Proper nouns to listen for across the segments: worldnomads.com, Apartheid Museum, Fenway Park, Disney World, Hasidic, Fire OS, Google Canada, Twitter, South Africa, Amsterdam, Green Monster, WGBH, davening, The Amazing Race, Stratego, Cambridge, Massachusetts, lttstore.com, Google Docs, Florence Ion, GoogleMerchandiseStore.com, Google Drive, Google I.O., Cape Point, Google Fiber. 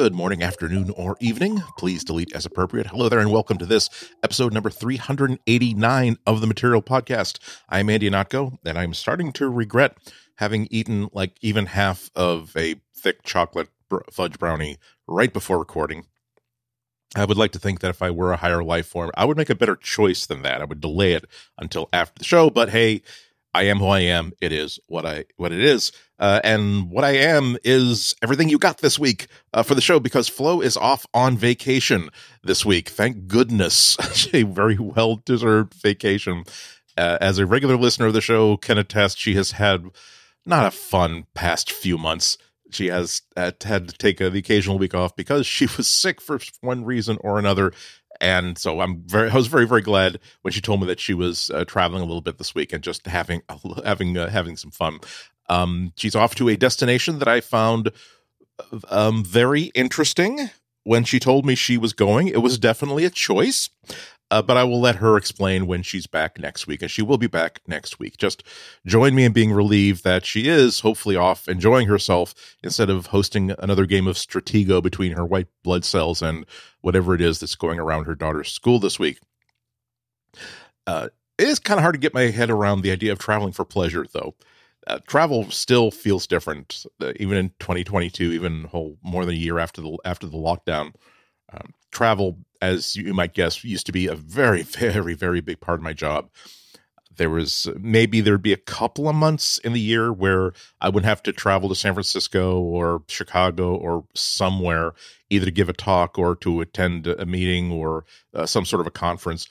Good morning, afternoon, or evening. Please delete as appropriate. Hello there, and welcome to this episode number 389 of the Material Podcast. I'm Andy Ihnatko, and I'm starting to regret having eaten like even half of a thick chocolate fudge brownie right before recording. I would like to think that if I were a higher life form, I would make a better choice than that. I would delay it until after the show, but hey, I am who I am. It is what it is. And what I am is everything you got this week for the show, because Flo is off on vacation this week. Thank goodness. A very well-deserved vacation. As a regular listener of the show can attest, she has had not a fun past few months. She has had to take the occasional week off because she was sick for one reason or another. And so I was very, very glad when she told me that she was traveling a little bit this week and just having some fun. She's off to a destination that I found very interesting when she told me she was going. It was definitely a choice, but I will let her explain when she's back next week, and she will be back next week. Just join me in being relieved that she is hopefully off enjoying herself instead of hosting another game of Stratego between her white blood cells and whatever it is that's going around her daughter's school this week. It is kind of hard to get my head around the idea of traveling for pleasure, though. Travel still feels different, even in 2022, even more than a year after the lockdown. Travel, as you might guess, used to be a very, very, very big part of my job. There'd be a couple of months in the year where I would have to travel to San Francisco or Chicago or somewhere, either to give a talk or to attend a meeting or some sort of a conference.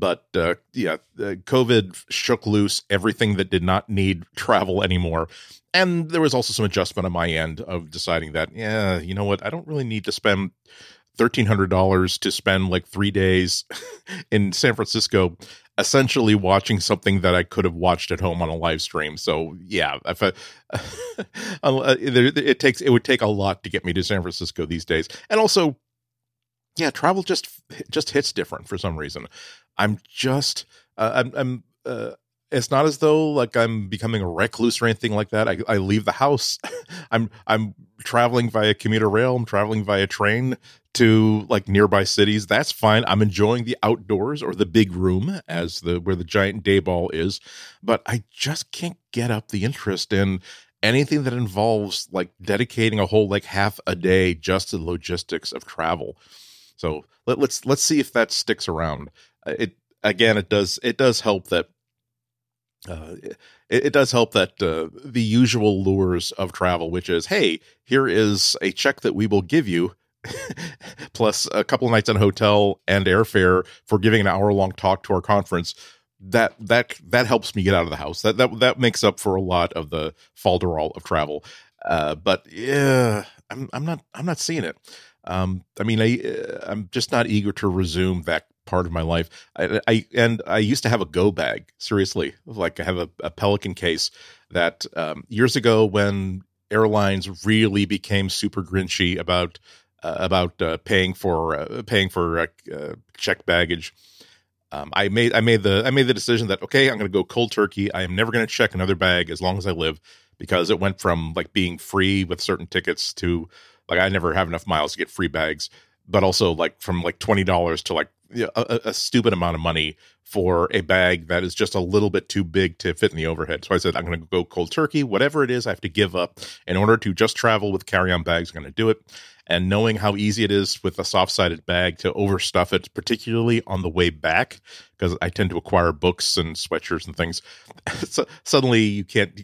But COVID shook loose everything that did not need travel anymore. And there was also some adjustment on my end of deciding that, yeah, you know what, I don't really need to spend $1,300 to spend like 3 days in San Francisco essentially watching something that I could have watched at home on a live stream. So yeah, it would take a lot to get me to San Francisco these days. And also, yeah, travel just hits different for some reason. It's not as though like I'm becoming a recluse or anything like that. I leave the house. I'm traveling via commuter rail. I'm traveling via train to like nearby cities. That's fine. I'm enjoying the outdoors or the big room where the giant day ball is. But I just can't get up the interest in anything that involves like dedicating a whole like half a day just to the logistics of travel. So let's see if that sticks around. It does help that the usual lures of travel, which is, hey, here is a check that we will give you, plus a couple of nights in a hotel and airfare for giving an hour-long talk to our conference. That helps me get out of the house. That makes up for a lot of the falderall of travel. But yeah, I'm not seeing it. I'm just not eager to resume that part of my life. I used to have a go bag, seriously. Like I have a Pelican case that years ago when airlines really became super grinchy about paying for checked baggage, I made the decision that, okay, I'm going to go cold turkey. I am never going to check another bag as long as I live, because it went from like being free with certain tickets to like I never have enough miles to get free bags, but also like from like $20 to like a stupid amount of money for a bag that is just a little bit too big to fit in the overhead. So I said, I'm going to go cold turkey, whatever it is I have to give up in order to just travel with carry-on bags. I'm going to do it. And knowing how easy it is with a soft-sided bag to overstuff it, particularly on the way back, because I tend to acquire books and sweatshirts and things. So suddenly you can't.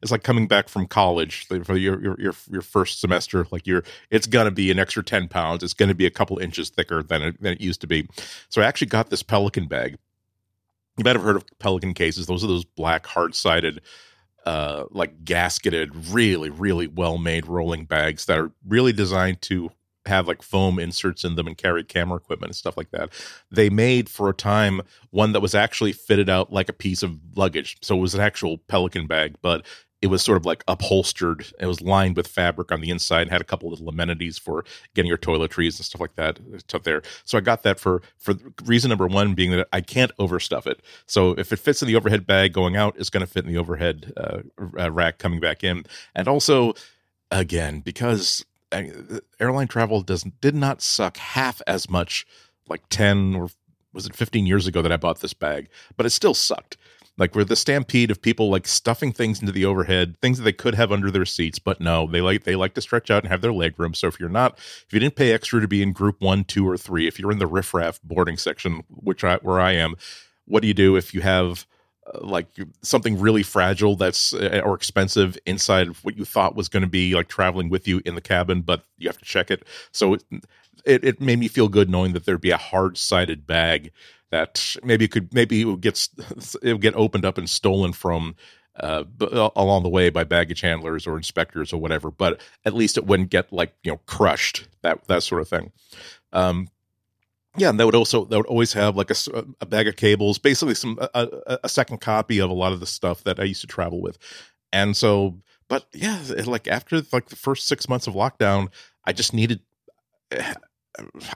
It's like coming back from college for your first semester. Like it's going to be an extra 10 pounds. It's going to be a couple inches thicker than it used to be. So I actually got this Pelican bag. You might have heard of Pelican cases. Those are those black, hard-sided, like gasketed, really, really well-made rolling bags that are really designed to have like foam inserts in them and carry camera equipment and stuff like that. They made for a time one that was actually fitted out like a piece of luggage. So it was an actual Pelican bag, but it was sort of like upholstered. It was lined with fabric on the inside and had a couple little amenities for getting your toiletries and stuff like that up there. So I got that for reason number one being that I can't overstuff it. So if it fits in the overhead bag going out, it's going to fit in the overhead rack coming back in. And also, again, because airline travel did not suck half as much like 10 or was it 15 years ago that I bought this bag, but it still sucked. Like where the stampede of people like stuffing things into the overhead, things that they could have under their seats, but no, they like to stretch out and have their leg room. So if you didn't pay extra to be in group 1, 2, or 3, if you're in the riffraff boarding section, where I am, what do you do if you have like something really fragile that's or expensive inside of what you thought was going to be like traveling with you in the cabin, but you have to check it? So it made me feel good knowing that there'd be a hard-sided bag that maybe it would get opened up and stolen from along the way by baggage handlers or inspectors or whatever, but at least it wouldn't get like, you know, crushed, that sort of thing. Yeah, and that would always have like a bag of cables, basically a second copy of a lot of the stuff that I used to travel with. And so, but yeah, like after like the first 6 months of lockdown,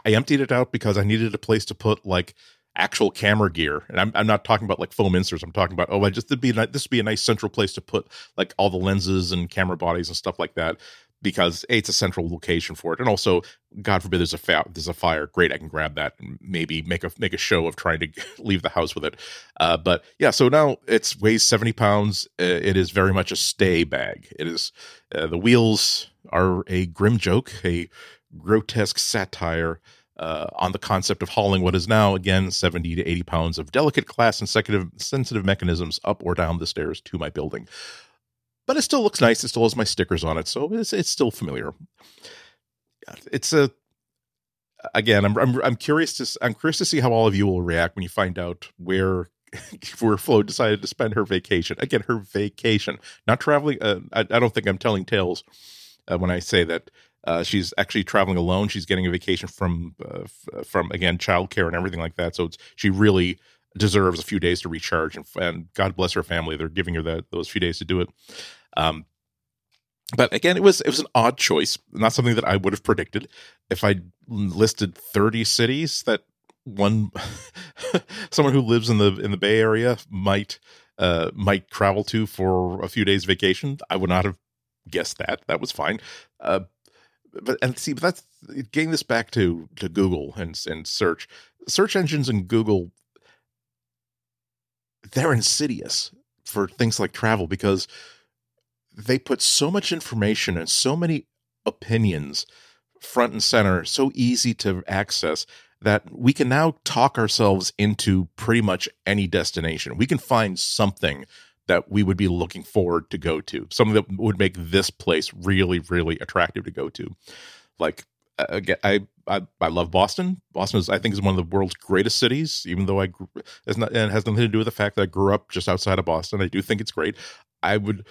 I emptied it out because I needed a place to put like actual camera gear. And I'm not talking about like foam inserts. I'm talking about, this would be a nice central place to put like all the lenses and camera bodies and stuff like that. Because it's a central location for it, and also, God forbid, there's a fire. Great, I can grab that and maybe make a show of trying to leave the house with it. But yeah, so now it weighs 70 pounds. It is very much a stay bag. It is the wheels are a grim joke, a grotesque satire on the concept of hauling what is now again 70 to 80 pounds of delicate glass and sensitive mechanisms up or down the stairs to my building. But it still looks nice. It still has my stickers on it, so it's still familiar. I'm curious to see how all of you will react when you find out where Flo decided to spend her vacation. Again, her vacation, not traveling. I don't think I'm telling tales when I say that she's actually traveling alone. She's getting a vacation from again childcare and everything like that. So she really deserves a few days to recharge, and God bless her family. They're giving her those few days to do it. But again, it was an odd choice, not something that I would have predicted. If I listed 30 cities that someone who lives in the Bay Area might travel to for a few days vacation, I would not have guessed that. That was fine. But that's getting this back to Google and search engines and Google. They're insidious for things like travel because they put so much information and so many opinions front and center, so easy to access that we can now talk ourselves into pretty much any destination. We can find something that we would be looking forward to go to, something that would make this place really, really attractive to go to. Like, again, I love Boston. Boston is, I think, is one of the world's greatest cities, even though it has nothing to do with the fact that I grew up just outside of Boston. I do think it's great. I'm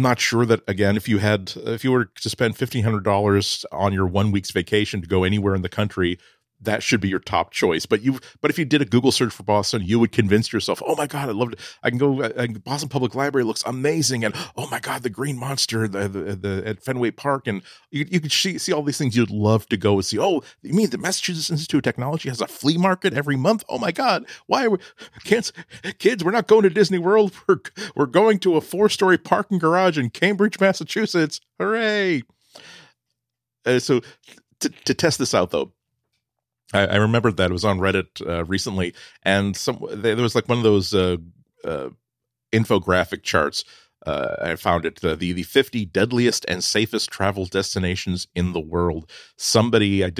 not sure that, again, if you were to spend $1,500 on your 1 week's vacation to go anywhere in the country, that should be your top choice. But if you did a Google search for Boston, you would convince yourself, oh my God, I loved it. Boston Public Library looks amazing. And oh my God, the Green Monster at Fenway Park. And you could see all these things you'd love to go and see. Oh, you mean the Massachusetts Institute of Technology has a flea market every month? Oh my God, why are we kids, we're not going to Disney World. We're going to a 4-story parking garage in Cambridge, Massachusetts. Hooray. So to test this out though, I remembered that it was on Reddit recently, and there was like one of those infographic charts. I found it, the 50 deadliest and safest travel destinations in the world. Somebody, I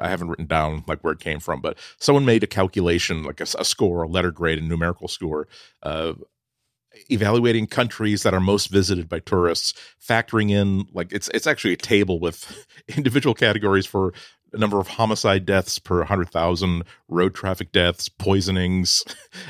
haven't written down like where it came from, but someone made a calculation, like a score, a letter grade, a numerical score, evaluating countries that are most visited by tourists, factoring in like it's actually a table with individual categories for a number of homicide deaths per 100,000, road traffic deaths, poisonings,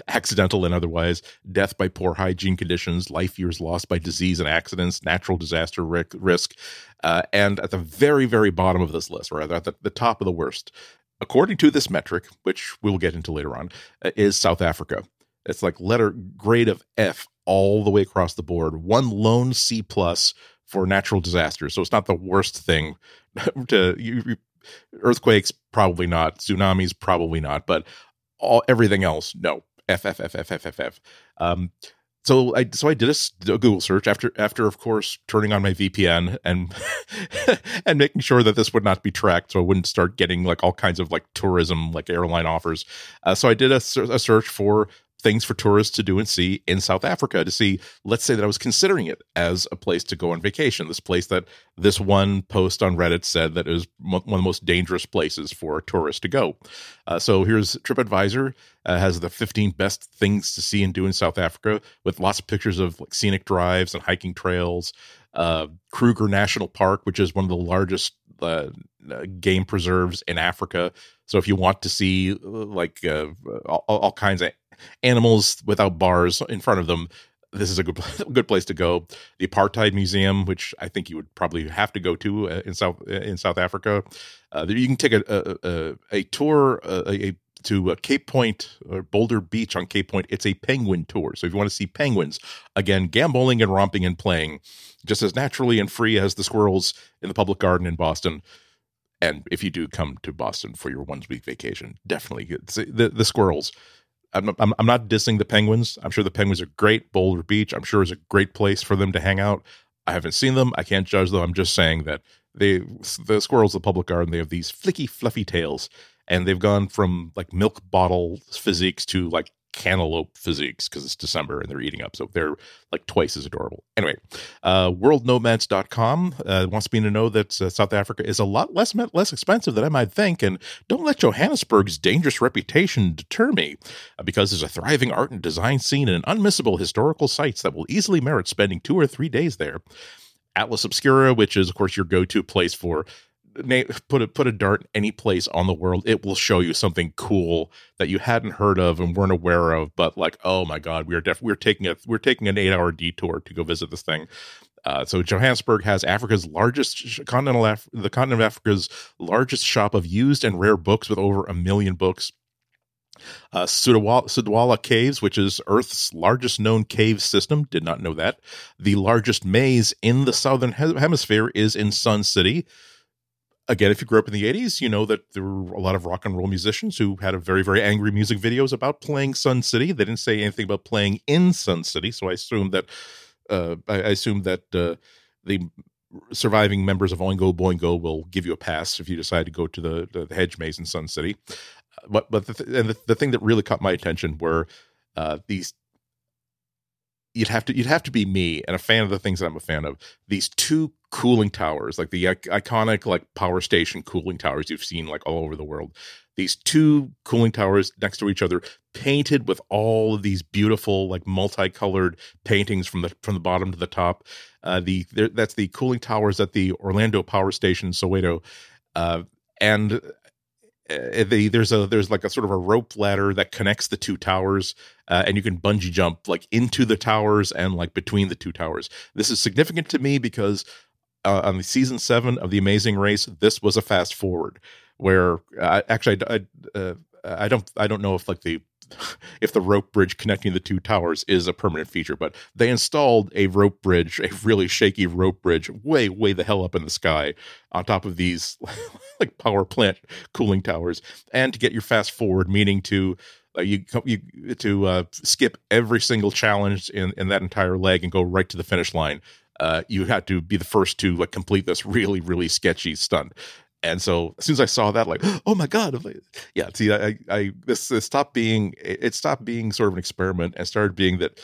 accidental and otherwise, death by poor hygiene conditions, life years lost by disease and accidents, natural disaster risk. And at the very, very bottom of this list, or rather at the top of the worst, according to this metric, which we'll get into later on, is South Africa. It's like letter grade of F all the way across the board, one lone C+ for natural disasters. So it's not the worst thing to you earthquakes, probably not. Tsunamis, probably not. But everything else, no. F, F, F, F, F, F, F. So I did a Google search after of course turning on my VPN and and making sure that this would not be tracked, so I wouldn't start getting like all kinds of like tourism, like airline offers. So I did a search for things for tourists to do and see in South Africa, to see, let's say that I was considering it as a place to go on vacation, this place that this one post on Reddit said that it was one of the most dangerous places for tourists to go. So here's TripAdvisor has the 15 best things to see and do in South Africa, with lots of pictures of like scenic drives and hiking trails. Kruger National Park, which is one of the largest game preserves in Africa. So if you want to see like all kinds of animals without bars in front of them, this is a good place to go. The Apartheid Museum, which I think you would probably have to go to in South Africa. You can take a tour to Cape Point or Boulder Beach on Cape Point. It's a penguin tour. So if you want to see penguins, again, gamboling and romping and playing just as naturally and free as the squirrels in the public garden in Boston. And if you do come to Boston for your 1 week vacation, definitely the squirrels. I'm not dissing the penguins. I'm sure the penguins are great. Boulder Beach, I'm sure, is a great place for them to hang out. I haven't seen them. I can't judge them. I'm just saying that the squirrels of the public garden, they have these flicky, fluffy tails, and they've gone from like milk bottle physiques to like cantaloupe physiques because it's December and they're eating up. So they're like twice as adorable. Anyway, worldnomads.com wants me to know that South Africa is a lot less expensive than I might think. And don't let Johannesburg's dangerous reputation deter me, because there's a thriving art and design scene and unmissable historical sites that will easily merit spending 2 or 3 days there. Atlas Obscura, which is, of course, your go-to place for put a dart any place on the world. It will show you something cool that you hadn't heard of and weren't aware of, but like, oh my God, we're taking an 8-hour detour to go visit this thing. So Johannesburg has the continent of Africa's largest shop of used and rare books, with over 1 million books. Sudwala Caves, which is Earth's largest known cave system. Did not know that. The largest maze in the Southern Hemisphere is in Sun City. Again, if you grew up in the 80s, you know that there were a lot of rock and roll musicians who had a very, very angry music videos about playing Sun City. They didn't say anything about playing in Sun City, so I assume that the surviving members of Oingo Boingo will give you a pass if you decide to go to the hedge maze in Sun City. But the thing that really caught my attention were these. You'd have to be me and a fan of the things that I'm a fan of. These two cooling towers, like the iconic like power station cooling towers you've seen like all over the world. These two cooling towers next to each other, painted with all of these beautiful like multicolored paintings from the bottom to the top. That's the cooling towers at the Orlando Power Station in Soweto, and. There's like a sort of a rope ladder that connects the two towers, and you can bungee jump like into the towers and like between the two towers. This is significant to me because on the season 7 of The Amazing Race, this was a fast forward where I don't know if like if the rope bridge connecting the two towers is a permanent feature, but they installed a rope bridge, a really shaky rope bridge, way the hell up in the sky on top of these like power plant cooling towers. And to get your fast forward, meaning to skip every single challenge in that entire leg and go right to the finish line, you had to be the first to like complete this really, really sketchy stunt. And so as soon as I saw that, like, oh my God, yeah. See, it stopped being sort of an experiment and started being that,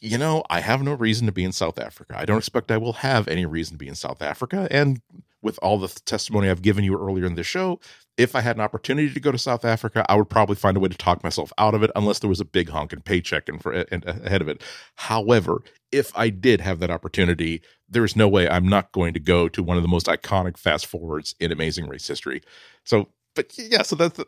you know, I have no reason to be in South Africa. I don't expect I will have any reason to be in South Africa. And with all the testimony I've given you earlier in the show, if I had an opportunity to go to South Africa, I would probably find a way to talk myself out of it, unless there was a big honking paycheck and ahead of it. However, if I did have that opportunity, there is no way I'm not going to go to one of the most iconic fast forwards in Amazing Race history. So, but yeah, so that's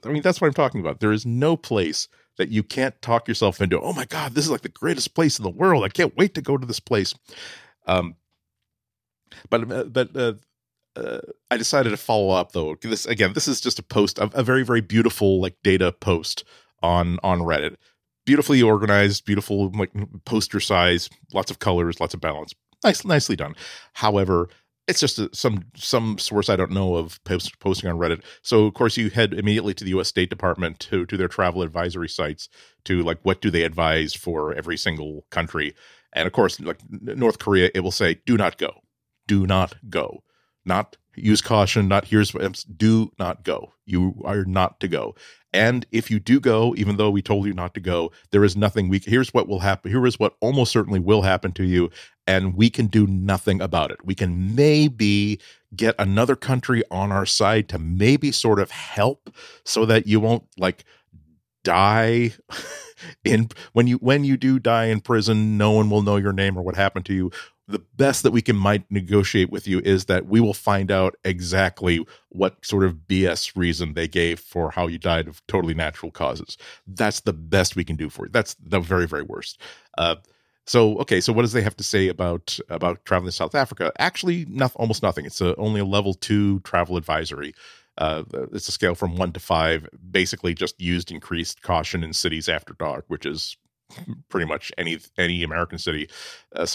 what I'm talking about. There is no place that you can't talk yourself into, oh my God, this is like the greatest place in the world. I can't wait to go to this place. But I decided to follow up though. This is just a post, a very, very beautiful like data post on Reddit. Beautifully organized, beautiful like poster size, lots of colors, lots of balance. Nicely done. However, It's just some source I don't know of posting on Reddit. So, of course, you head immediately to the U.S. State Department to their travel advisory sites to, like, what do they advise for every single country. And, of course, like North Korea, it will say, do not go. Do not go. Not use caution. Not here's – do not go. You are not to go. And if you do go, even though we told you not to go, there is nothing we – here's what will happen. Here is what almost certainly will happen to you. And we can do nothing about it. We can maybe get another country on our side to maybe sort of help so that you won't, like, die in when you do die in prison, no one will know your name or what happened to you. The best that we can might negotiate with you is that we will find out exactly what sort of BS reason they gave for how you died of totally natural causes. That's the best we can do for you. That's the very, very worst. So what does they have to say about traveling to South Africa? Actually, almost nothing. It's only a level 2 travel advisory. It's a scale from 1 to 5, basically just used increased caution in cities after dark, which is pretty much any American city. I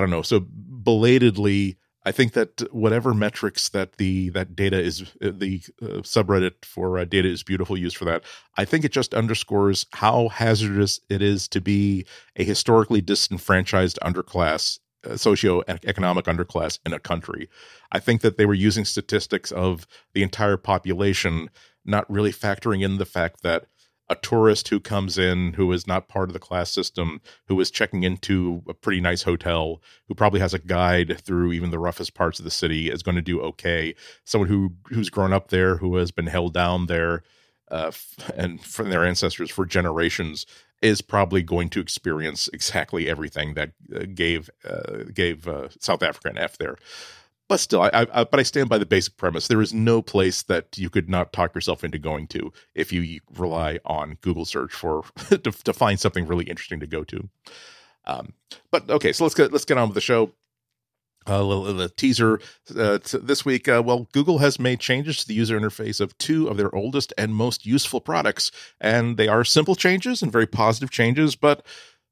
don't know. So belatedly, I think that whatever metrics that that data is, the subreddit for data is beautiful used for that, I think it just underscores how hazardous it is to be a historically disenfranchised underclass, socioeconomic underclass in a country. I think that they were using statistics of the entire population, not really factoring in the fact that a tourist who comes in, who is not part of the class system, who is checking into a pretty nice hotel, who probably has a guide through even the roughest parts of the city, is going to do okay. Someone who's grown up there, who has been held down there and from their ancestors for generations, is probably going to experience exactly everything that gave South Africa an F there. But still, I stand by the basic premise. There is no place that you could not talk yourself into going to if you rely on Google search for to find something really interesting to go to. But okay, so let's get on with the show. A little teaser this week. Google has made changes to the user interface of 2 of their oldest and most useful products, and they are simple changes and very positive changes, but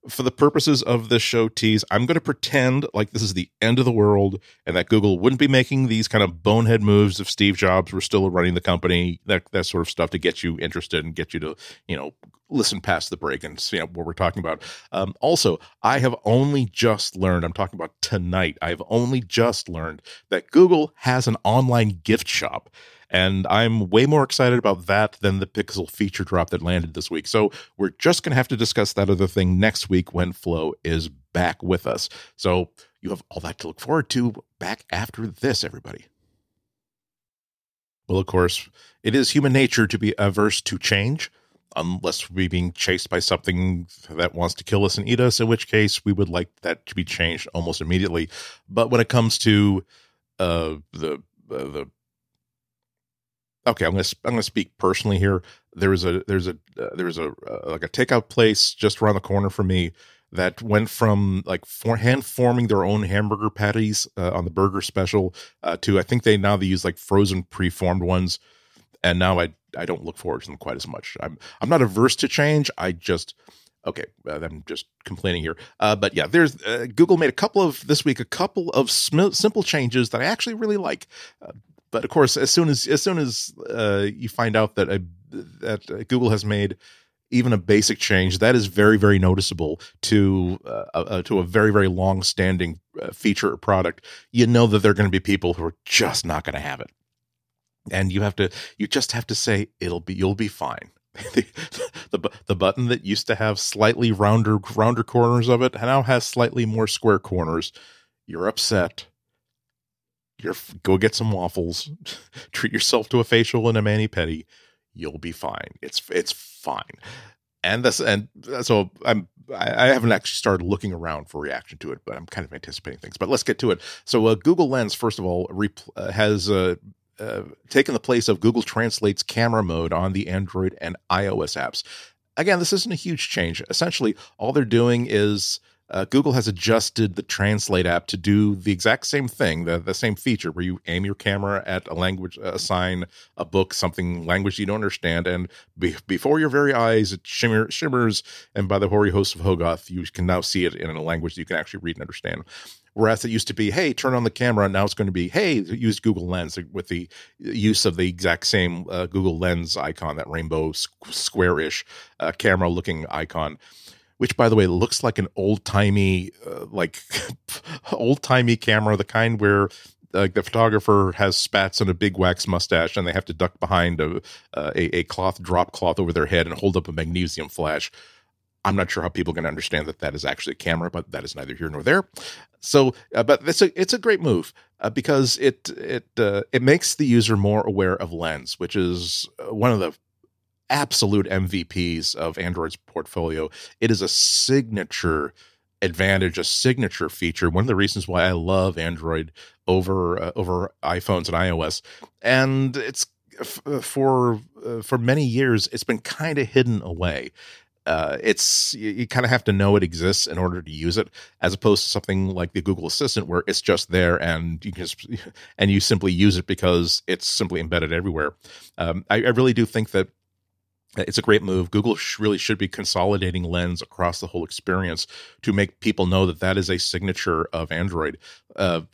for the purposes of this show tease, I'm going to pretend like this is the end of the world and that Google wouldn't be making these kind of bonehead moves if Steve Jobs were still running the company, that sort of stuff to get you interested and get you to, listen past the break and see what we're talking about. Also, I have only just learned, I'm talking about tonight, I've only just learned that Google has an online gift shop. And I'm way more excited about that than the Pixel feature drop that landed this week. So we're just going to have to discuss that other thing next week when Flo is back with us. So you have all that to look forward to back after this, everybody. Well, of course, it is human nature to be averse to change, unless we're being chased by something that wants to kill us and eat us, in which case we would like that to be changed almost immediately. But when it comes to okay, I'm going to speak personally here. There's a takeout place just around the corner from me that went from like hand forming their own hamburger patties on the burger special to I think they use like frozen preformed ones, and now I don't look forward to them quite as much. I'm not averse to change. I'm just complaining here. But yeah, there's Google made a couple of simple changes that I actually really like. But of course, as soon as you find out that Google has made even a basic change, that is very, very noticeable to a very, very long-standing feature or product, that there are going to be people who are just not going to have it, and you just have to say you'll be fine. The button that used to have slightly rounder corners of it now has slightly more square corners. You're upset. Go get some waffles, treat yourself to a facial and a mani-pedi. You'll be fine. It's fine. So I haven't actually started looking around for reaction to it, but I'm kind of anticipating things. But let's get to it. So Google Lens, first of all, has taken the place of Google Translate's camera mode on the Android and iOS apps. Again, this isn't a huge change. Essentially, all they're doing is Google has adjusted the Translate app to do the exact same thing, the same feature where you aim your camera at a language, a sign, a book, something, language you don't understand, and before your very eyes it shimmers, and by the hoary host of Hogoth, you can now see it in a language you can actually read and understand. Whereas it used to be, hey, turn on the camera. Now it's going to be, hey, use Google Lens, with the use of the exact same Google Lens icon, that rainbow square-ish camera-looking icon, which, by the way, looks like an old-timey, old-timey camera, the kind where the photographer has spats and a big wax mustache, and they have to duck behind a drop cloth over their head and hold up a magnesium flash. I'm not sure how people can understand that that is actually a camera, but that is neither here nor there. So, but it's a great move because it makes the user more aware of Lens, which is one of the absolute MVPs of Android's portfolio. It is a signature advantage, a signature feature. One of the reasons why I love Android over iPhones and iOS, and it's for many years it's been kind of hidden away. You kind of have to know it exists in order to use it, as opposed to something like the Google Assistant, where it's just there and you simply use it because it's simply embedded everywhere. I really do think that it's a great move. Google really should be consolidating Lens across the whole experience to make people know that that is a signature of Android. Again,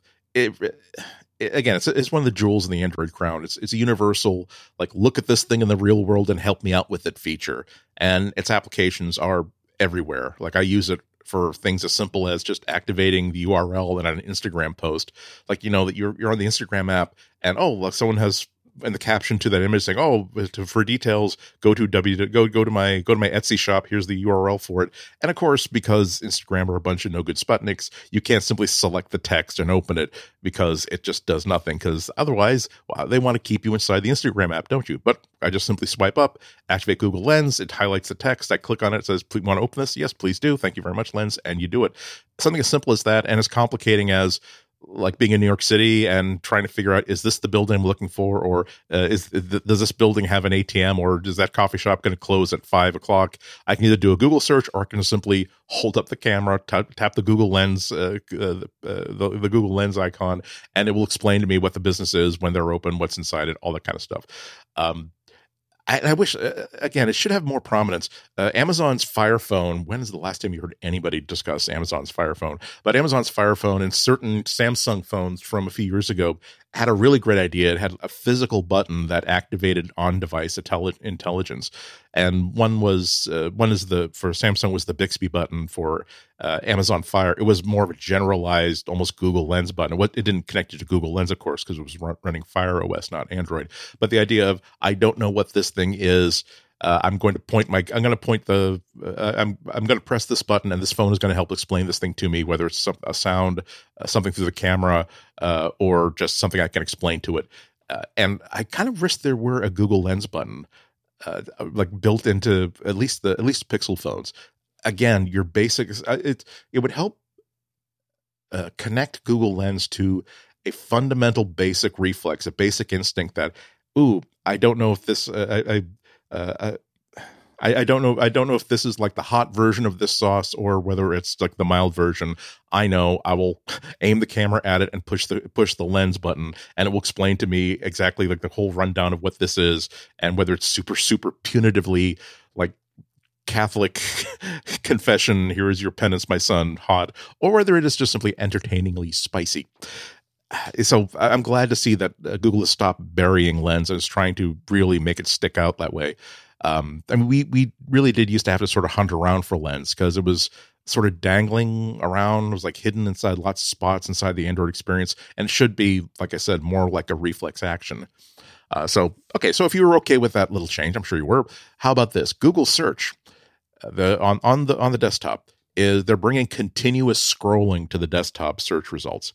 it's one of the jewels in the Android crown. It's a universal, like, look at this thing in the real world and help me out with it feature. And its applications are everywhere. Like, I use it for things as simple as just activating the URL in an Instagram post. Like, you know, that you're on the Instagram app and, oh, look, someone has in the caption to that image saying, oh, for details, go to my Etsy shop. Here's the URL for it. And of course, because Instagram are a bunch of no good Sputniks, you can't simply select the text and open it because it just does nothing. Because otherwise, well, they want to keep you inside the Instagram app, don't you? But I just simply swipe up, activate Google Lens. It highlights the text. I click on it. It says, please, want to open this? Yes, please do. Thank you very much, Lens. And you do it. Something as simple as that, and as complicating as, like, being in New York City and trying to figure out, is this the building I'm looking for, or does this building have an ATM, or is that coffee shop going to close at 5 o'clock? I can either do a Google search, or I can simply hold up the camera, tap the Google Lens, the Google Lens icon, and it will explain to me what the business is, when they're open, what's inside it, all that kind of stuff. I wish, again, it should have more prominence. Amazon's Fire Phone, when is the last time you heard anybody discuss Amazon's Fire Phone? But Amazon's Fire Phone and certain Samsung phones from a few years ago had a really great idea. It had a physical button that activated on-device intelligence. And for Samsung was the Bixby button. For Amazon Fire, it was more of a generalized, almost Google Lens button. It didn't connect you to Google Lens, of course, because it was running Fire OS, not Android. But the idea of, I don't know what this thing is. I'm going to press this button, and this phone is going to help explain this thing to me, whether it's a sound, something through the camera, or just something I can explain to it. And I kind of wish there were a Google Lens button, like, built into at least Pixel phones. Again, your basics. It would help connect Google Lens to a fundamental basic reflex, a basic instinct that, ooh, I don't know if this. I don't know if this is like the hot version of this sauce, or whether it's like the mild version. I know I will aim the camera at it and push the Lens button, and it will explain to me exactly, like, the whole rundown of what this is, and whether it's super, super punitively, like, Catholic confession, here is your penance, my son, hot, or whether it is just simply entertainingly spicy. So I'm glad to see that Google has stopped burying Lens and is trying to really make it stick out that way. I mean, we really did used to have to sort of hunt around for Lens, because it was sort of dangling around. It was, like, hidden inside lots of spots inside the Android experience, and should be, like I said, more like a reflex action. So if you were okay with that little change, I'm sure you were. How about this? Google Search on the desktop, is they're bringing continuous scrolling to the desktop search results.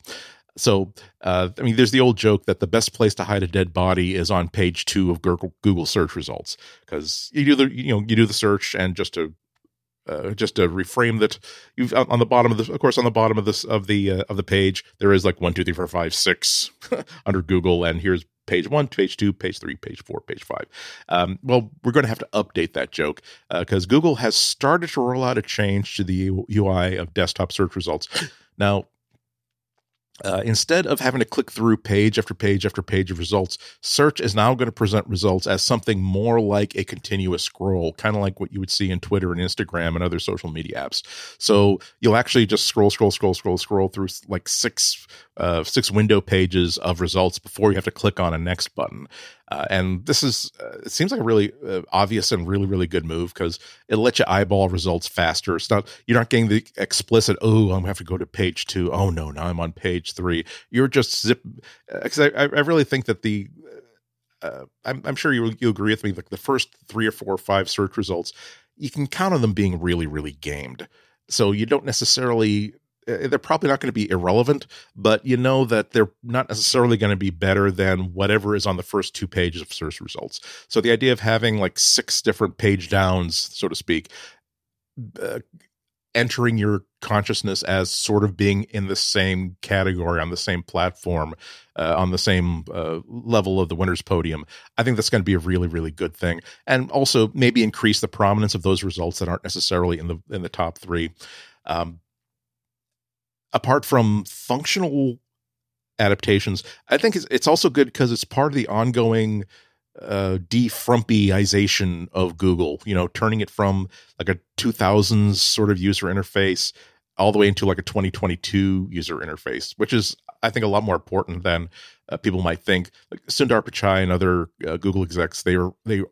So, I mean, there's the old joke that the best place to hide a dead body is on page 2 of Google search results, because you do the search, and just to reframe that, you've on the bottom of the page there is, like, 1, 2, 3, 4, 5, 6 under Google, and here's page 1, page 2, page 3, page 4, page 5. Well, we're going to have to update that joke, because Google has started to roll out a change to the UI of desktop search results now. Instead of having to click through page after page after page of results, search is now going to present results as something more like a continuous scroll, kind of like what you would see in Twitter and Instagram and other social media apps. So you'll actually just scroll through like six window pages of results before you have to click on a next button. And this is, it seems like a really obvious and really, really good move because it'll let you eyeball results faster. It's not, you're not getting the explicit, oh, I'm going to have to go to page 2. Oh, no, now I'm on page 3. You're just zip. Because I really think that the, I'm sure you agree with me, like the first 3 or 4 or 5 search results, you can count on them being really, really gamed. So you don't necessarily, they're probably not going to be irrelevant, but you know that they're not necessarily going to be better than whatever is on the first 2 pages of search results. So the idea of having like 6 different page downs, so to speak, entering your consciousness as sort of being in the same category, on the same platform, on the same level of the winner's podium, I think that's going to be a really, really good thing. And also maybe increase the prominence of those results that aren't necessarily in the top 3. Apart from functional adaptations, I think it's also good because it's part of the ongoing defrumpyization of Google, you know, turning it from like a 2000s sort of user interface all the way into like a 2022 user interface, which is, I think, a lot more important than people might think. Like Sundar Pichai and other Google execs, they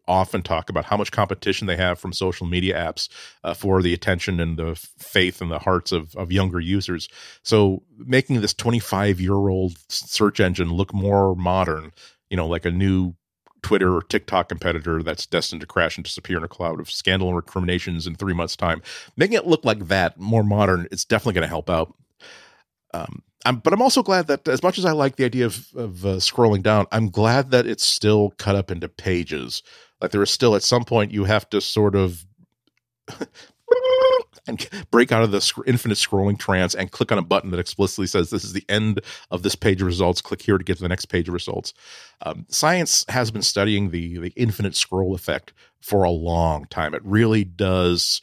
often talk about how much competition they have from social media apps for the attention and the faith and the hearts of younger users. So making this 25-year-old search engine look more modern, you know, like a new Twitter or TikTok competitor that's destined to crash and disappear in a cloud of scandal and recriminations in 3 months' time, making it look like that, more modern, it's definitely going to help out. But I'm also glad that, as much as I like the idea of scrolling down, I'm glad that it's still cut up into pages. Like there is still, at some point, you have to sort of and break out of the infinite scrolling trance and click on a button that explicitly says this is the end of this page of results. Click here to get to the next page of results. Science has been studying the infinite scroll effect for a long time. It really does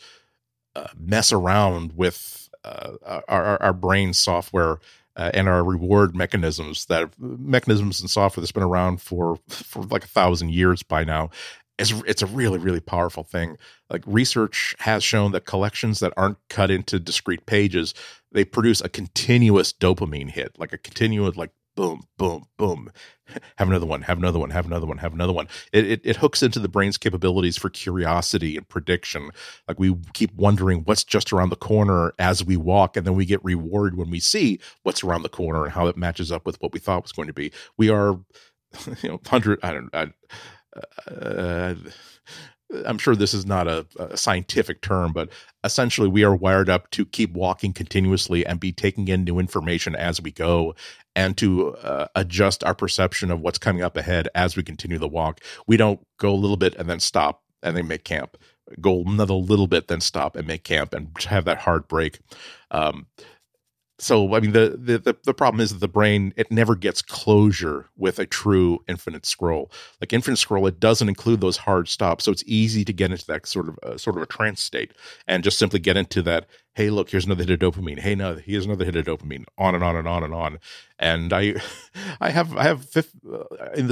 mess around with our brain software and our reward mechanisms. That mechanisms and software that's been around for like 1,000 years by now. It's a really, really powerful thing. Like research has shown that collections that aren't cut into discrete pages, they produce a continuous dopamine hit, like a continuous, like boom, boom, boom. Have another one, have another one, have another one, have another one. It hooks into the brain's capabilities for curiosity and prediction. Like we keep wondering what's just around the corner as we walk, and then we get rewarded when we see what's around the corner and how it matches up with what we thought was going to be. We are, you know, I'm sure this is not a scientific term, but essentially we are wired up to keep walking continuously and be taking in new information as we go, and to adjust our perception of what's coming up ahead as we continue the walk. We don't go a little bit and then stop and then make camp, go another little bit, then stop and make camp and have that hard break. So, I mean, the problem is that the brain, it never gets closure with a true infinite scroll. Like infinite scroll, it doesn't include those hard stops. So it's easy to get into that sort of a trance state and just simply get into that, hey, look, here's another hit of dopamine. Hey, no, here's another hit of dopamine, on and on and on and on. And I have in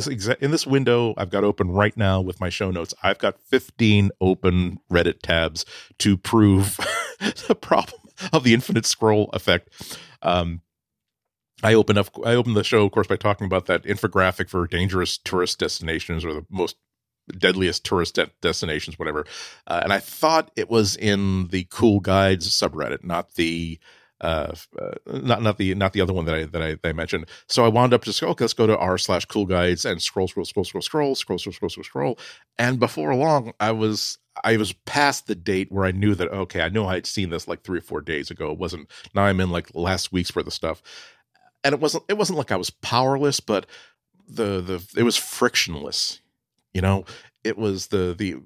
this window I've got open right now with my show notes, I've got 15 open Reddit tabs to prove the problem of the infinite scroll effect. I opened the show, of course, by talking about that infographic for dangerous tourist destinations, or the most deadliest tourist destinations, whatever. And I thought it was in the Cool Guides subreddit, not the other one that I mentioned. So I wound up just go, okay, let's go to r/coolguides and scroll. And before long, I was past the date where I knew that, okay, I know I had seen this like 3 or 4 days ago. It wasn't, now I'm in like last week's worth of stuff. And it wasn't like I was powerless, but it was frictionless. You know, it was the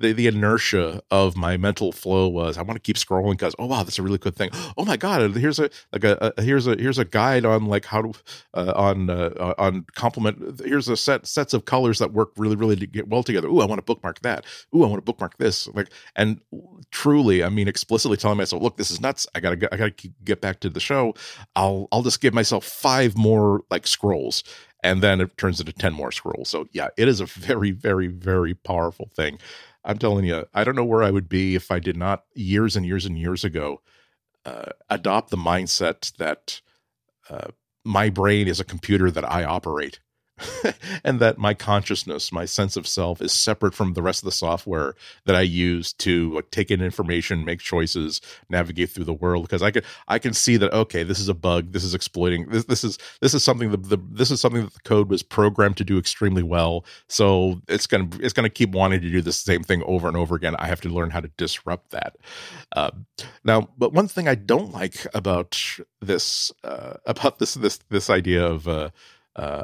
inertia of my mental flow was I want to keep scrolling because, oh, wow, that's a really good thing. Oh, my God. Here's a guide on like how to on complement. Here's a sets of colors that work really, really to get well together. Ooh, I want to bookmark that. Ooh, I want to bookmark this. Like, and truly, I mean, explicitly telling myself, look, this is nuts. I gotta get back to the show. I'll just give myself 5 more like scrolls. And then it turns into 10 more scrolls. So, yeah, it is a very, very, very powerful thing. I'm telling you, I don't know where I would be if I did not, years and years and years ago, adopt the mindset that my brain is a computer that I operate and that my consciousness, my sense of self is separate from the rest of the software that I use to like, take in information, make choices, navigate through the world. Because I can see that, okay, this is a bug. This is exploiting. This is something that the code was programmed to do extremely well. So it's gonna keep wanting to do the same thing over and over again. I have to learn how to disrupt that. Now, but one thing I don't like about this idea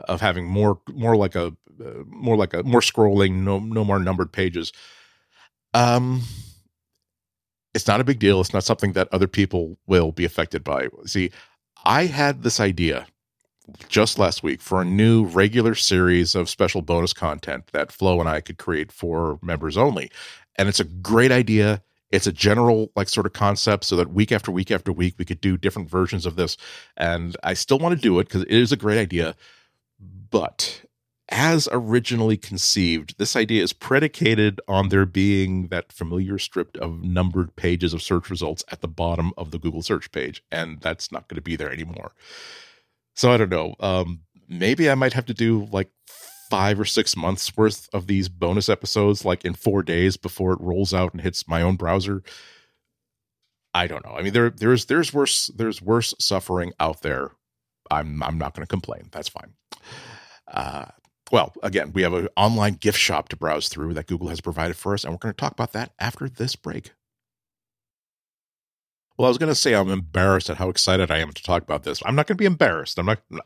of having more scrolling, no more numbered pages. It's not a big deal. It's not something that other people will be affected by. See, I had this idea just last week for a new regular series of special bonus content that Flo and I could create for members only. And it's a great idea. It's a general like sort of concept so that week after week after week, we could do different versions of this. And I still want to do it because it is a great idea. But as originally conceived, this idea is predicated on there being that familiar strip of numbered pages of search results at the bottom of the Google search page. And that's not going to be there anymore. So I don't know. Maybe I might have to do like 5 or 6 months worth of these bonus episodes, like in 4 days before it rolls out and hits my own browser. I don't know. I mean, there's worse suffering out there. I'm not going to complain. That's fine. Well, again, we have an online gift shop to browse through that Google has provided for us, and we're going to talk about that after this break. Well, I was going to say I'm embarrassed at how excited I am to talk about this. I'm not going to be embarrassed.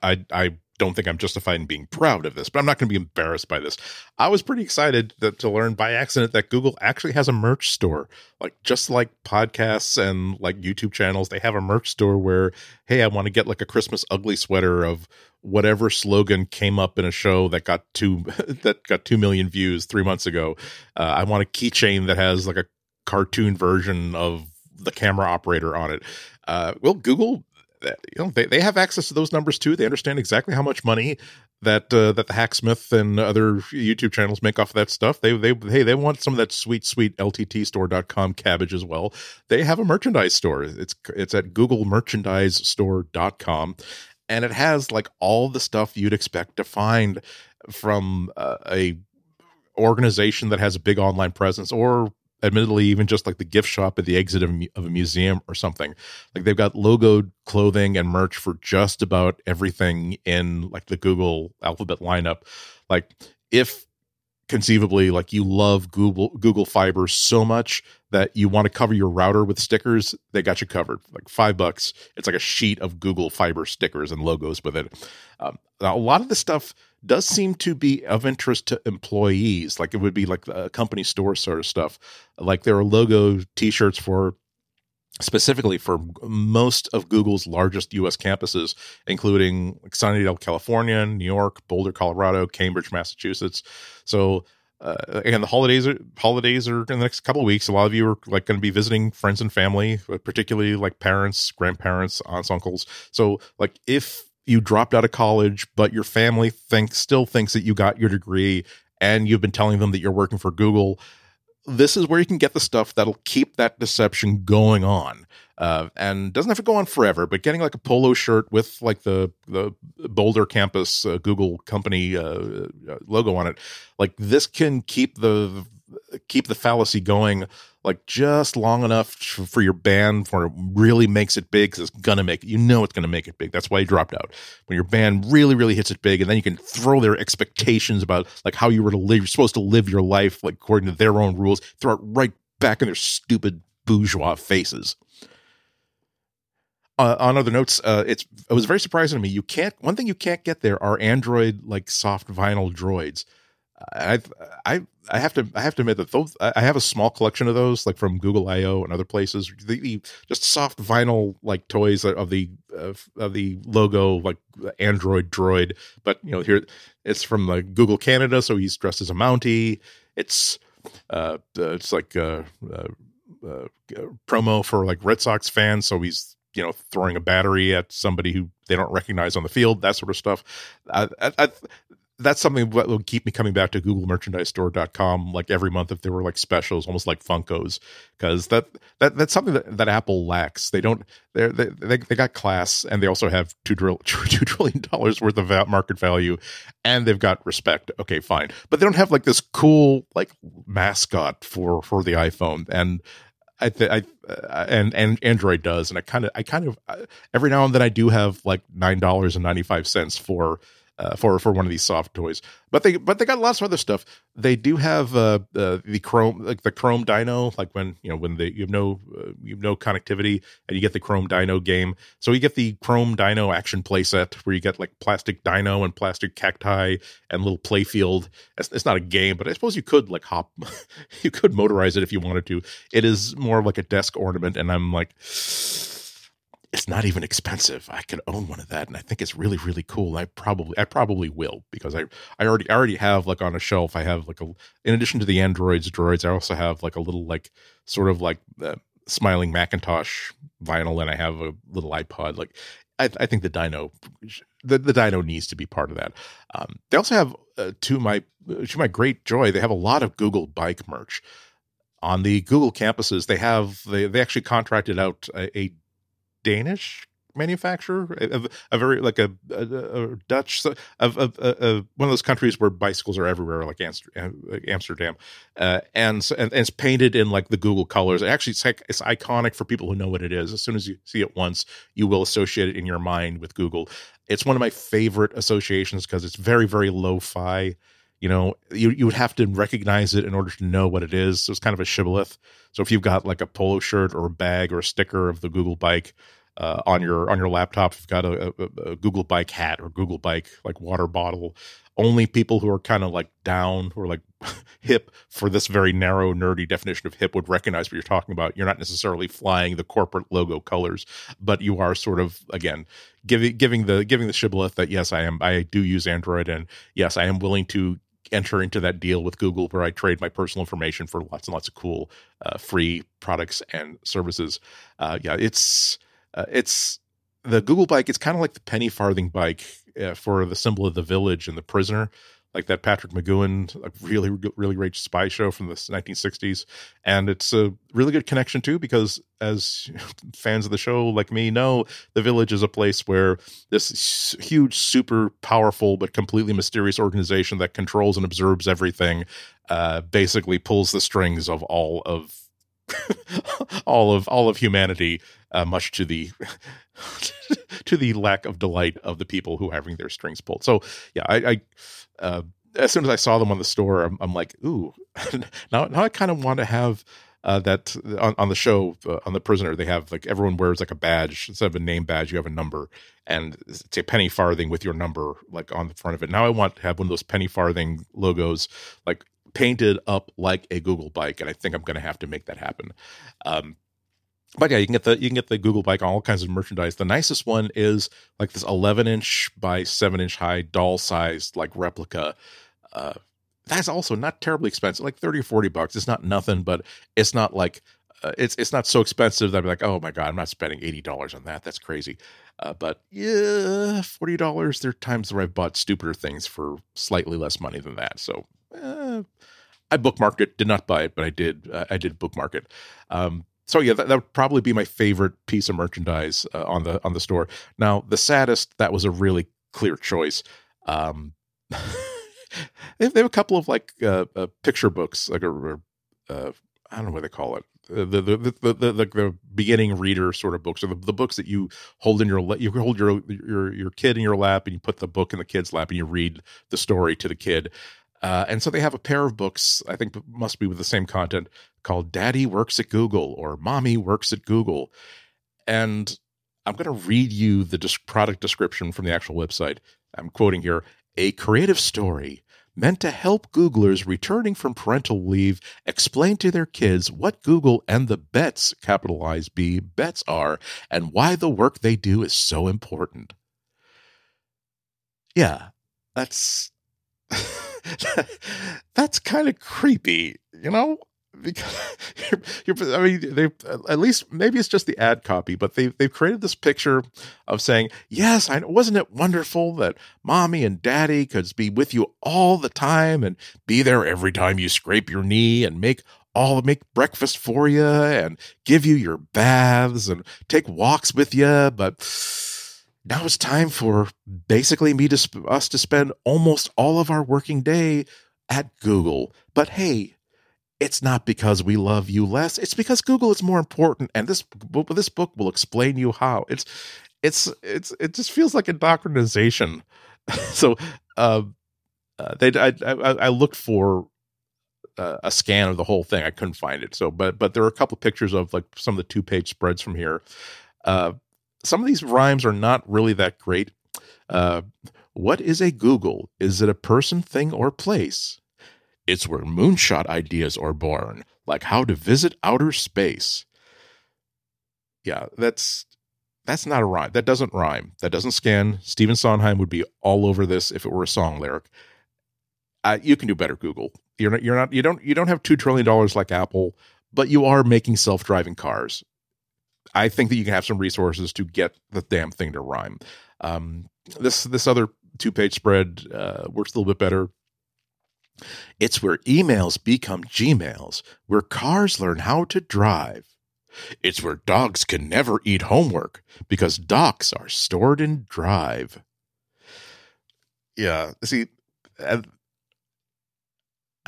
I don't think I'm justified in being proud of this, but I'm not going to be embarrassed by this. I was pretty excited to learn by accident that Google actually has a merch store. Like just like podcasts and like YouTube channels, they have a merch store where, hey, I want to get like a Christmas ugly sweater of whatever slogan came up in a show that got 2 million views 3 months ago. I want a keychain that has like a cartoon version of the camera operator on it. Well, Google, you know, they have access to those numbers too. They understand exactly how much money that the Hacksmith and other YouTube channels make off of that stuff. They want some of that sweet LTTstore.com cabbage as well. They have a merchandise store. It's at GoogleMerchandiseStore.com, and it has like all the stuff you'd expect to find from a organization that has a big online presence, or admittedly, even just like the gift shop at the exit of a museum or something. Like they've got logoed clothing and merch for just about everything in like the Google alphabet lineup. Like if conceivably like you love Google Fiber so much that you want to cover your router with stickers, they got you covered. Like $5. It's like a sheet of Google Fiber stickers and logos with it. Now, a lot of the stuff does seem to be of interest to employees. Like it would be like a company store sort of stuff. Like there are logo t-shirts for specifically for most of Google's largest US campuses, including like Sunnydale, California, New York, Boulder, Colorado, Cambridge, Massachusetts. So again, the holidays are in the next couple of weeks. A lot of you are like going to be visiting friends and family, particularly like parents, grandparents, aunts, uncles. So like if you dropped out of college, but your family still thinks that you got your degree and you've been telling them that you're working for Google, this is where you can get the stuff that'll keep that deception going on. And doesn't have to go on forever, but getting like a polo shirt with like the Boulder campus Google company logo on it, like this can keep the fallacy going like just long enough for your band for it really makes it big, because it's going to make it, you know, it's going to make it big. That's why you dropped out. When your band really, really hits it big, and then you can throw their expectations about like how you were to live, you're supposed to live your life like according to their own rules, throw it right back in their stupid bourgeois faces. On other notes, it was very surprising to me. One thing you can't get there are Android like soft vinyl droids. I have to admit that those, I have a small collection of those, like from Google I.O. and other places. The just soft vinyl like toys of the logo, like Android droid. But you know, here it's from like Google Canada, so he's dressed as a Mountie. It's like promo for like Red Sox fans, so he's, you know, throwing a battery at somebody who they don't recognize on the field, that sort of stuff. That's something that will keep me coming back to GoogleMerchandiseStore.com like every month if there were like specials, almost like Funko's, because that's something that Apple lacks. They don't. They got class, and they also have $2 trillion worth of market value, and they've got respect. Okay, fine, but they don't have like this cool like mascot for the iPhone, and and Android does, and I kind of every now and then I do have like $9.95 for one of these soft toys, but they got lots of other stuff. They do have the Chrome Dino, like when you have no connectivity and you get the Chrome Dino game. So you get the Chrome Dino action playset where you get like plastic dino and plastic cacti and little playfield. It's not a game, but I suppose you could like you could motorize it if you wanted to. It is more of like a desk ornament, and I'm like, it's not even expensive. I could own one of that, and I think it's really, really cool. I probably will, because I already have like on a shelf. I have like in addition to the droids, I also have like a little like sort of like smiling Macintosh vinyl, and I have a little iPod. Like I think the Dino needs to be part of that. They also have to my great joy, they have a lot of Google Bike merch on the Google campuses. They have they actually contracted out a Danish manufacturer, a very Dutch of one of those countries where bicycles are everywhere, like Amsterdam, and it's painted in like the Google colors. Actually, it's iconic for people who know what it is. As soon as you see it once, you will associate it in your mind with Google. It's one of my favorite associations because it's very, very lo-fi. You know, you would have to recognize it in order to know what it is. So it's kind of a shibboleth. So if you've got like a polo shirt or a bag or a sticker of the Google Bike on your laptop, if you've got a Google Bike hat or Google Bike like water bottle, only people who are kind of like down or like hip for this very narrow, nerdy definition of hip would recognize what you're talking about. You're not necessarily flying the corporate logo colors, but you are sort of, again, giving the shibboleth that, yes, I do use Android, and yes, I am willing to enter into that deal with Google where I trade my personal information for lots and lots of cool free products and services. It's the Google Bike. It's kind of like the penny farthing bike for the symbol of the village and The Prisoner, like that Patrick McGoohan, like really, really great spy show from the 1960s. And it's a really good connection too, because as fans of the show like me know, the village is a place where this huge, super powerful, but completely mysterious organization that controls and observes everything basically pulls the strings of all of humanity, much to the lack of delight of the people who are having their strings pulled. So yeah, I as soon as I saw them on the store, I'm like, ooh, now I kind of want to have that on the show, on The Prisoner. They have like everyone wears like a badge. Instead of a name badge, you have a number, and it's a penny farthing with your number like on the front of it. Now I want to have one of those penny farthing logos like painted up like a Google Bike, and I think I'm going to have to make that happen. But yeah, you can get the Google Bike on all kinds of merchandise. The nicest one is like this 11-inch by 7-inch high doll-sized like replica. That's also not terribly expensive, like $30 or $40. It's not nothing, but it's not like it's not so expensive that I'd be like, oh my god, I'm not spending $80 on that. That's crazy. But yeah, $40. There are times where I've bought stupider things for slightly less money than that. So I bookmarked it. Did not buy it, but I did. I did bookmark it. So yeah, that would probably be my favorite piece of merchandise on the store. Now, the saddest, that was a really clear choice. They have a couple of like picture books, like I don't know what they call it, the beginning reader sort of books, or the books that you hold in your kid in your lap, and you put the book in the kid's lap, and you read the story to the kid. And so they have a pair of books, I think must be with the same content, called Daddy Works at Google or Mommy Works at Google. And I'm going to read you the product description from the actual website. I'm quoting here: a creative story meant to help Googlers returning from parental leave explain to their kids what Google and the bets, capitalized B, bets are, and why the work they do is so important. Yeah, that's that's kind of creepy, you know? Because I mean, they at least maybe it's just the ad copy, but they've created this picture of saying, "Yes, I know, wasn't it wonderful that mommy and daddy could be with you all the time and be there every time you scrape your knee and make breakfast for you and give you your baths and take walks with you, but." Now it's time for basically us to spend almost all of our working day at Google. But hey, it's not because we love you less. It's because Google is more important, and this book will explain you how. It just feels like indoctrination. So I looked for a scan of the whole thing. I couldn't find it. So, but there are a couple of pictures of like some of the 2-page spreads from here. Some of these rhymes are not really that great. What is a Google? Is it a person, thing, or place? It's where moonshot ideas are born, like how to visit outer space. Yeah, that's not a rhyme. That doesn't rhyme. That doesn't scan. Stephen Sondheim would be all over this if it were a song lyric. You can do better, Google. You don't have $2 trillion like Apple, but you are making self-driving cars. I think that you can have some resources to get the damn thing to rhyme. This other 2-page spread works a little bit better. It's where emails become Gmails, where cars learn how to drive. It's where dogs can never eat homework because docs are stored in Drive. Yeah, see, I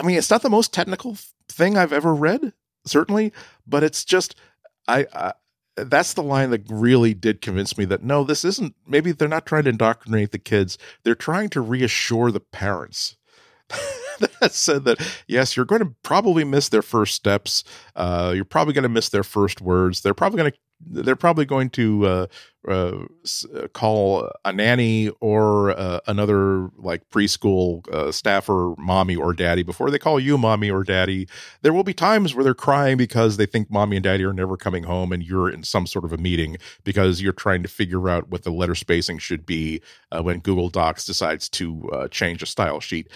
mean, it's not the most technical thing I've ever read, certainly, but it's just that's the line that really did convince me that, no, this isn't, maybe they're not trying to indoctrinate the kids. They're trying to reassure the parents that said that, yes, you're going to probably miss their first steps. You're probably going to miss their first words. They're probably going to call a nanny or another like preschool staffer mommy or daddy before they call you mommy or daddy. There will be times where they're crying because they think mommy and daddy are never coming home and you're in some sort of a meeting because you're trying to figure out what the letter spacing should be when Google Docs decides to change a style sheet.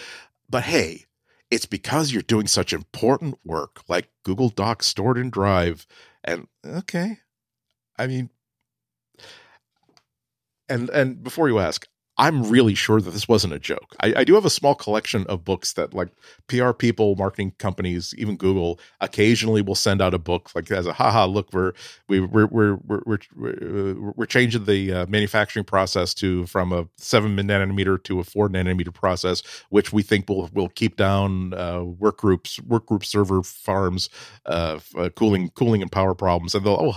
But hey, it's because you're doing such important work like Google Docs stored in Drive. And okay, I mean, and before you ask, I'm really sure that this wasn't a joke. I do have a small collection of books that like PR people, marketing companies, even Google occasionally will send out a book like as a haha, look, we're changing the manufacturing process from a 7 nanometer to a 4 nanometer process, which we think will keep down work group server farms, cooling and power problems. And they'll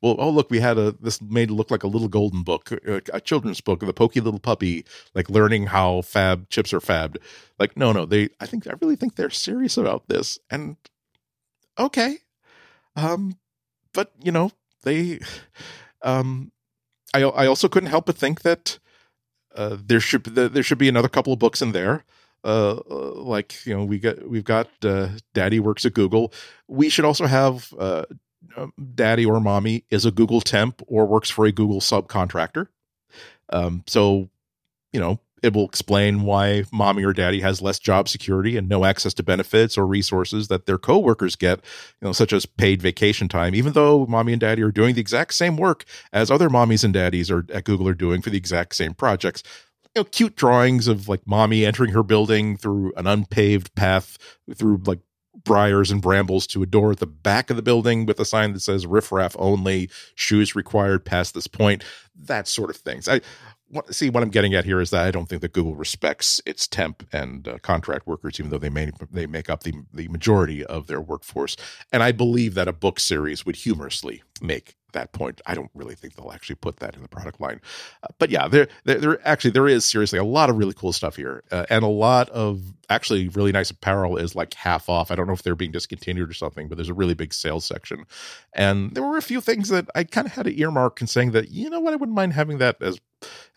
look, we had this made look like a little golden book, a children's book, the Pokey Little Puppy, like learning how fab chips are fabbed. Like, no, I really think they're serious about this. And okay. But you know, they, I also couldn't help but think that, there should be another couple of books in there. Like, you know, we've got Daddy Works at Google. We should also have, Daddy or Mommy is a Google temp or works for a Google subcontractor. So, you know, it will explain why mommy or daddy has less job security and no access to benefits or resources that their coworkers get, you know, such as paid vacation time, even though mommy and daddy are doing the exact same work as other mommies and daddies are at Google are doing for the exact same projects. You know, cute drawings of like mommy entering her building through an unpaved path through like briars and brambles to a door at the back of the building with a sign that says riffraff only, shoes required past this point, that sort of things. What I'm getting at here is that I don't think that Google respects its temp and contract workers, even though they make up the majority of their workforce. And I believe that a book series would humorously make that point. I don't really think they'll actually put that in the product line. But yeah, there is seriously a lot of really cool stuff here. And a lot of actually really nice apparel is like half off. I don't know if they're being discontinued or something, but there's a really big sales section. And there were a few things that I kind of had an earmark in saying that, you know what, I wouldn't mind having that as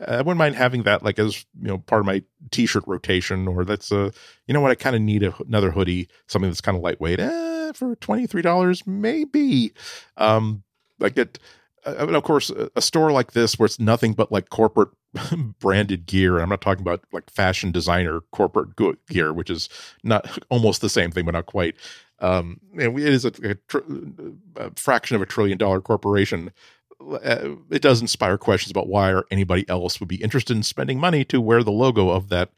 I wouldn't mind having that, like, as, you know, part of my t-shirt rotation, or that's a, you know what, I kind of need another hoodie, something that's kind of lightweight, for $23, maybe. Like it, and of course, a store like this where it's nothing but like corporate branded gear. I'm not talking about like fashion designer corporate gear, which is not almost the same thing, but not quite. And it is a fraction of $1 trillion corporation. It does inspire questions about why or anybody else would be interested in spending money to wear the logo of that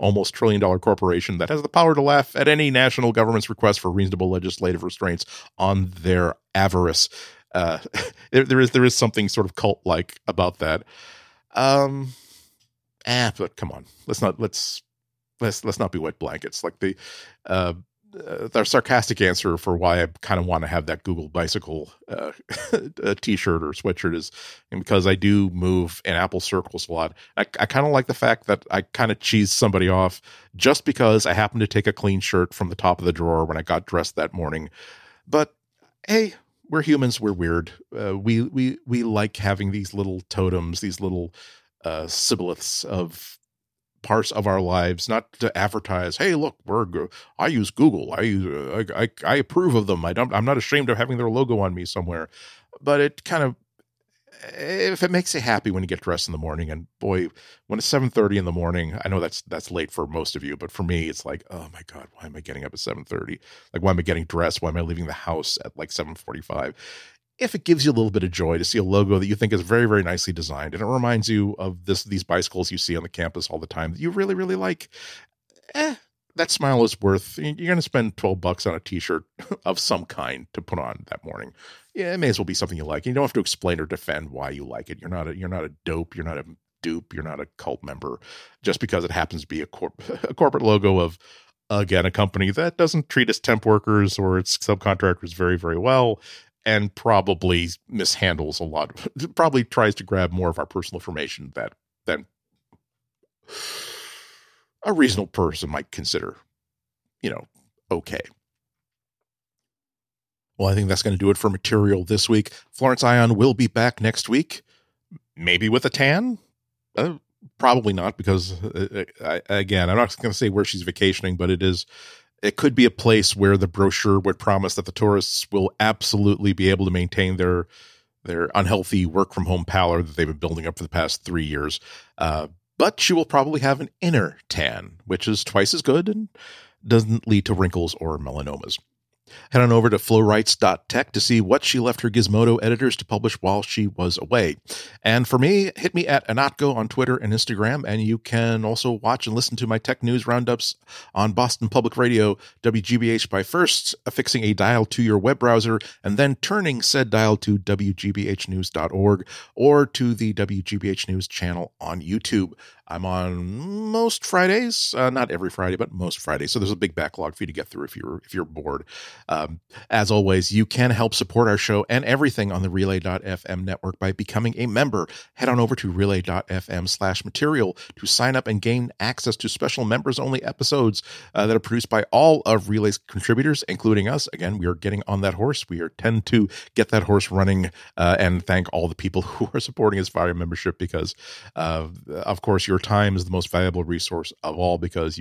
almost $1 trillion corporation that has the power to laugh at any national government's request for reasonable legislative restraints on their avarice. There is something sort of cult-like about that. But come on, let's not be wet blankets. Like the sarcastic answer for why I kind of want to have that Google bicycle t-shirt or sweatshirt is because I do move in Apple circles a lot. I kind of like the fact that I kind of cheesed somebody off just because I happened to take a clean shirt from the top of the drawer when I got dressed that morning. But hey, we're humans. We're weird. We like having these little totems, these little shibboleths of parts of our lives, not to advertise, hey, look, I use Google. I approve of them. I'm not ashamed of having their logo on me somewhere. But it kind of, if it makes you happy when you get dressed in the morning, and boy, when it's 7:30 in the morning, I know that's late for most of you, but for me, it's like, oh my God, why am I getting up at 7:30? Like, why am I getting dressed? Why am I leaving the house at like 7:45? If it gives you a little bit of joy to see a logo that you think is very, very nicely designed, and it reminds you of these bicycles you see on the campus all the time that you really, really like, that smile is worth, you're going to spend $12 on a t-shirt of some kind to put on that morning. Yeah, it may as well be something you like. You don't have to explain or defend why you like it. You're not a dope. You're not a dupe. You're not a cult member just because it happens to be a corporate logo of, again, a company that doesn't treat its temp workers or its subcontractors very, very well. And probably mishandles a lot. Probably tries to grab more of our personal information than a reasonable person might consider, you know, okay. Well, I think that's going to do it for material this week. Florence Ion will be back next week, maybe with a tan. Probably not, because again, I'm not going to say where she's vacationing, but it is. It could be a place where the brochure would promise that the tourists will absolutely be able to maintain their unhealthy work-from-home pallor that they've been building up for the past 3 years. But she will probably have an inner tan, which is twice as good and doesn't lead to wrinkles or melanomas. Head on over to flowrights.tech to see what she left her Gizmodo editors to publish while she was away. And for me, hit me at Ihnatko on Twitter and Instagram, and you can also watch and listen to my tech news roundups on Boston Public Radio, WGBH, by first affixing a dial to your web browser and then turning said dial to wgbhnews.org or to the WGBH News channel on YouTube. I'm on most Fridays, not every Friday, but most Fridays. So there's a big backlog for you to get through if you're bored. As always, you can help support our show and everything on the relay.fm network by becoming a member. Head on over to relay.fm/material to sign up and gain access to special members only episodes that are produced by all of Relay's contributors, including us. Again, we are getting on that horse. We are tend to get that horse running, and thank all the people who are supporting us via membership, because of course you're time is the most valuable resource of all, because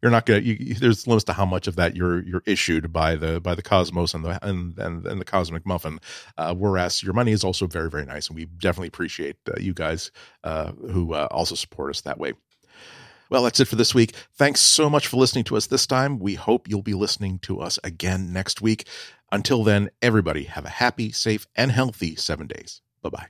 there's limits to how much of that you're issued by the cosmos and the cosmic muffin, whereas your money is also very, very nice, and we definitely appreciate you guys who also support us that way. Well, that's it for this week. Thanks so much for listening to us this time. We hope you'll be listening to us again next week. Until then, everybody have a happy, safe, and healthy 7 days. Bye-bye.